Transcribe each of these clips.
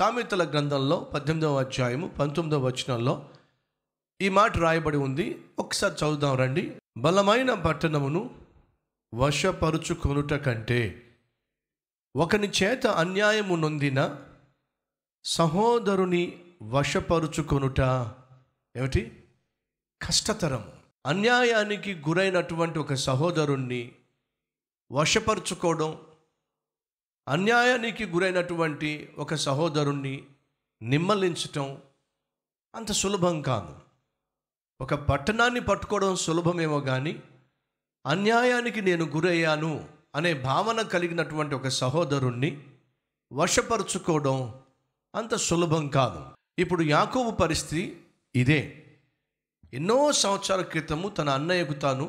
సామెతల గ్రంథంలో 18వ అధ్యాయము 19వ వచనంలో ఈ మాట రాయబడి ఉంది. ఒకసారి చదువుదాం రండి. బలమైన పట్టణమును వశపరుచుకొనుట కంటే ఒకని చేత అన్యాయము నొందిన సహోదరుని వశపరుచుకొనుట ఏమిటి? కష్టతరము. అన్యాయానికి గురైనటువంటి ఒక సహోదరుణ్ణి వశపరుచుకోవడం, అన్యాయానికి గురైనటువంటి ఒక సహోదరుణ్ణి నిమ్మలించటం అంత సులభం కాదు. ఒక పట్టణాన్ని పట్టుకోవడం సులభమేమో కానీ అన్యాయానికి నేను గురయ్యాను అనే భావన కలిగినటువంటి ఒక సహోదరుణ్ణి వశపరుచుకోవడం అంత సులభం కాదు. ఇప్పుడు యాకోబు పరిస్థితి ఇదే. ఎన్నో సంవత్సరాల క్రితము తన అన్నయ్యకు తాను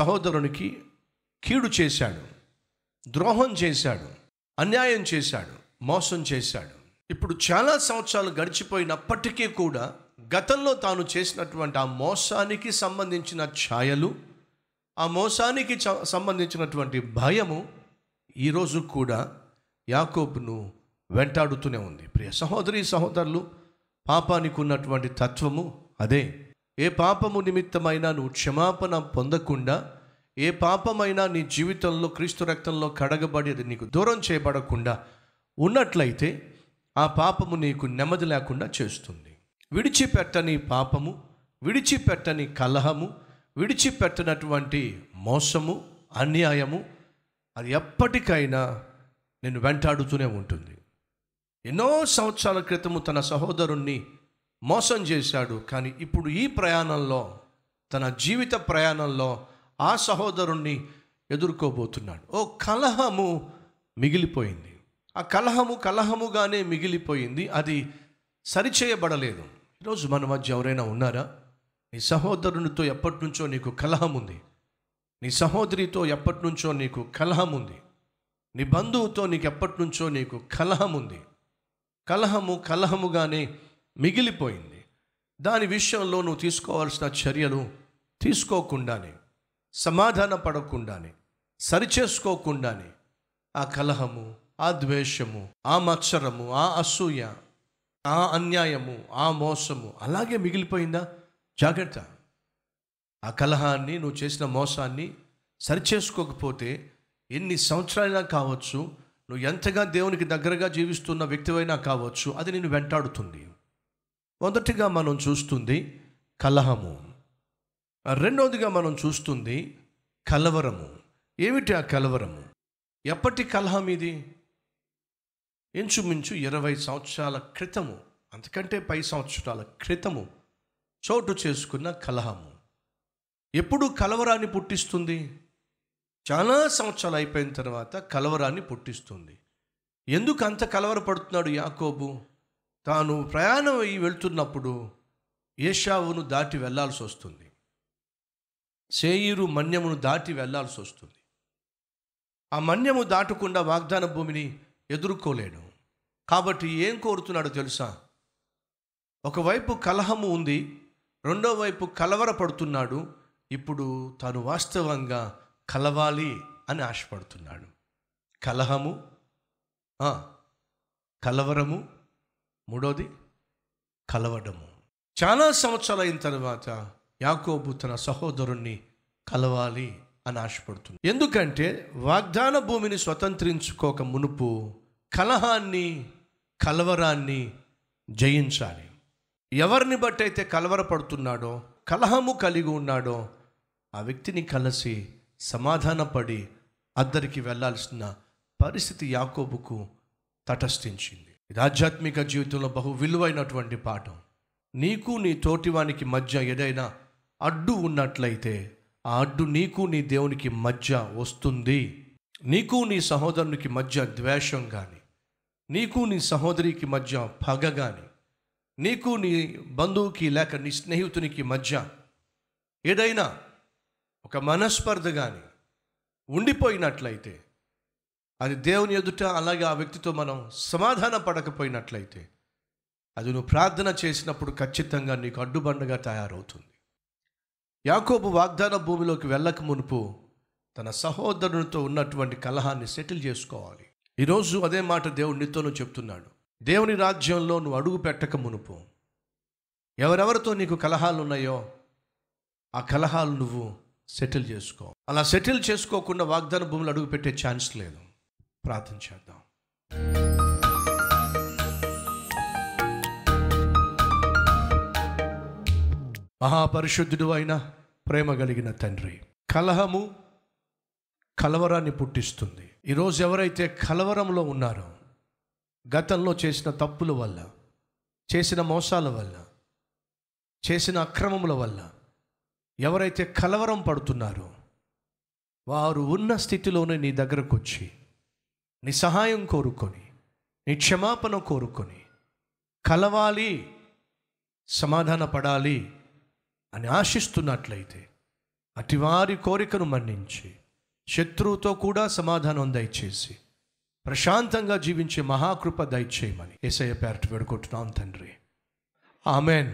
సహోదరునికి కీడు చేశాడు, ద్రోహం చేశాడు, అన్యాయం చేశాడు, మోసం చేశాడు. ఇప్పుడు చాలా సంవత్సరాలు గడిచిపోయినప్పటికీ కూడా గతంలో తాను చేసినటువంటి ఆ మోసానికి సంబంధించిన ఛాయలు, ఆ మోసానికి సంబంధించినటువంటి భయము ఈరోజు కూడా యాకోబును వెంటాడుతూనే ఉంది. ప్రియ సహోదరి సహోదరులు, పాపానికి ఉన్నటువంటి తత్వము అదే. ఏ పాపము నిమిత్తమైనా నువ్వు క్షమాపణ పొందకుండా, ఏ పాపమైనా నీ జీవితంలో క్రీస్తు రక్తంలో కడగబడి అది నీకు దూరం చేయబడకుండా ఉన్నట్లయితే ఆ పాపము నీకు నెమ్మది లేకుండా చేస్తుంది. విడిచిపెట్టని పాపము, విడిచిపెట్టని కలహము, విడిచిపెట్టనటువంటి మోసము, అన్యాయము అది ఎప్పటికైనా నేను వెంటాడుతూనే ఉంటుంది. ఎన్నో సంవత్సరాల క్రితము తన సహోదరుణ్ణి మోసం చేశాడు, కానీ ఇప్పుడు ఈ ప్రయాణంలో, తన జీవిత ప్రయాణంలో ఆ సహోదరుణ్ణి ఎదుర్కోబోతున్నాడు. ఓ కలహము మిగిలిపోయింది. ఆ కలహముగానే మిగిలిపోయింది, అది సరిచేయబడలేదు. ఈరోజు మన మధ్య ఎవరైనా ఉన్నారా? నీ సహోదరునితో ఎప్పటి నుంచో నీకు కలహం ఉంది, నీ సహోదరితో ఎప్పటి నుంచో నీకు కలహం ఉంది, నీ బంధువుతో నీకు ఎప్పటి నుంచో నీకు కలహం ఉంది. కలహముగానే మిగిలిపోయింది. దాని విషయంలో నువ్వు తీసుకోవాల్సిన చర్యలు తీసుకోకుండానే, సమాధాన పడకుండానే, సరిచేసుకోకుండానే ఆ కలహము, ఆ ద్వేషము, ఆ మత్సరము, ఆ అసూయ, ఆ అన్యాయము, ఆ మోసము అలాగే మిగిలిపోయిందా? జాగ్రత్త. ఆ కలహాన్ని, నువ్వు చేసిన మోసాన్ని సరిచేసుకోకపోతే ఎన్ని సంవత్సరాలైనా కావచ్చు, నువ్వు ఎంతగా దేవునికి దగ్గరగా జీవిస్తున్న వ్యక్తివైనా కావచ్చు, అది నిన్ను వెంటాడుతుంది. మొదటిగా మనం చూస్తుంది కలహము. రెండవదిగా మనం చూస్తుంది కలవరము. ఏమిటి ఆ కలవరము? ఎప్పటి కలహం ఇది? ఇంచుమించు 20 సంవత్సరాల క్రితము, అంతకంటే పై సంవత్సరాల క్రితము చోటు చేసుకున్న కలహము. ఎప్పుడు కలవరాన్ని పుట్టిస్తుంది? చాలా సంవత్సరాలు అయిపోయిన తర్వాత కలవరాన్ని పుట్టిస్తుంది. ఎందుకు అంత కలవరపడుతున్నాడు యాకోబు? తాను ప్రయాణం అయ్యి వెళ్తున్నప్పుడు ఏశావును దాటి వెళ్లాల్సి వస్తుంది, శేయీరు మన్యమును దాటి వెళ్లాల్సి వస్తుంది. ఆ మన్యము దాటకుండా వాగ్దాన భూమిని ఎదుర్కోలేడు. కాబట్టి ఏం కోరుతున్నాడో తెలుసా? ఒకవైపు కలహము ఉంది, రెండో వైపు కలవరపడుతున్నాడు. ఇప్పుడు తాను వాస్తవంగా కలవాలి అని ఆశపడుతున్నాడు. కలహము, కలవరము, మూడోది కలవడము. చాలా సంవత్సరాలు అయిన తర్వాత యాకోబు తన సహోదరుణ్ణి కలవాలి అని ఆశపడుతుంది. ఎందుకంటే వాగ్దాన భూమిని స్వతంత్రించుకోక మునుపు కలహాన్ని, కలవరాన్ని జయించాలి. ఎవరిని బట్టి అయితే కలవరపడుతున్నాడో, కలహము కలిగి ఉన్నాడో ఆ వ్యక్తిని కలిసి సమాధానపడి అద్దరికి వెళ్లాల్సిన పరిస్థితి యాకోబుకు తటస్థించింది. ఇది ఆధ్యాత్మిక జీవితంలో బహు విలువైనటువంటి పాఠం. నీకు నీ తోటివానికి మధ్య ఏదైనా అడ్డు ఉన్నట్లయితే ఆ అడ్డు నీకు నీ దేవునికి మధ్య వస్తుంది. నీకు నీ సహోదరునికి మధ్య ద్వేషం కానీ, నీకు నీ సహోదరికి మధ్య పగ కానీ, నీకు నీ బంధువుకి లేక నీ స్నేహితునికి మధ్య ఏదైనా ఒక మనస్పర్ధ కానీ ఉండిపోయినట్లయితే, అది దేవుని ఎదుట అలాగే ఆ వ్యక్తితో మనం సమాధాన పడకపోయినట్లయితే, అది నువ్వు ప్రార్థన చేసినప్పుడు ఖచ్చితంగా నీకు అడ్డుబండగా తయారవుతుంది. యాకోబు వాగ్దాన భూమిలోకి వెళ్ళక మునుపు తన సహోదరునితో ఉన్నటువంటి కలహాన్ని సెటిల్ చేసుకోవాలి. ఈరోజు అదే మాట దేవుడు నీతోనూ చెప్తున్నాడు. దేవుని రాజ్యంలో నువ్వు అడుగు పెట్టక మునుపు ఎవరెవరితో నీకు కలహాలు ఉన్నాయో ఆ కలహాలు నువ్వు సెటిల్ చేసుకో. అలా సెటిల్ చేసుకోకుండా వాగ్దాన భూములు అడుగు పెట్టే ఛాన్స్ లేదు. ప్రార్థన చేద్దాం. మహాపరిశుద్ధుడు అయిన ప్రేమ కలిగిన తండ్రి, కలహము కలవరాన్ని పుట్టిస్తుంది. ఈరోజు ఎవరైతే కలవరంలో ఉన్నారో, గతంలో చేసిన తప్పుల వల్ల, చేసిన మోసాల వల్ల, చేసిన అక్రమముల వల్ల ఎవరైతే కలవరం పడుతున్నారో వారు ఉన్న స్థితిలోనే నీ దగ్గరకు వచ్చి నీ సహాయం కోరుకొని, నీ క్షమాపణ కోరుకొని, కలవాలి, సమాధాన పడాలి అని ఆశిస్తున్నట్లయితే అటివారి కోరికను మన్నించి శత్రువుతో కూడా సమాధానం దయచేసి ప్రశాంతంగా జీవించే మహాకృప దయచేయమని యేసయ్య పేరట వేడుకుంటున్నాం తండ్రి. ఆమెన్.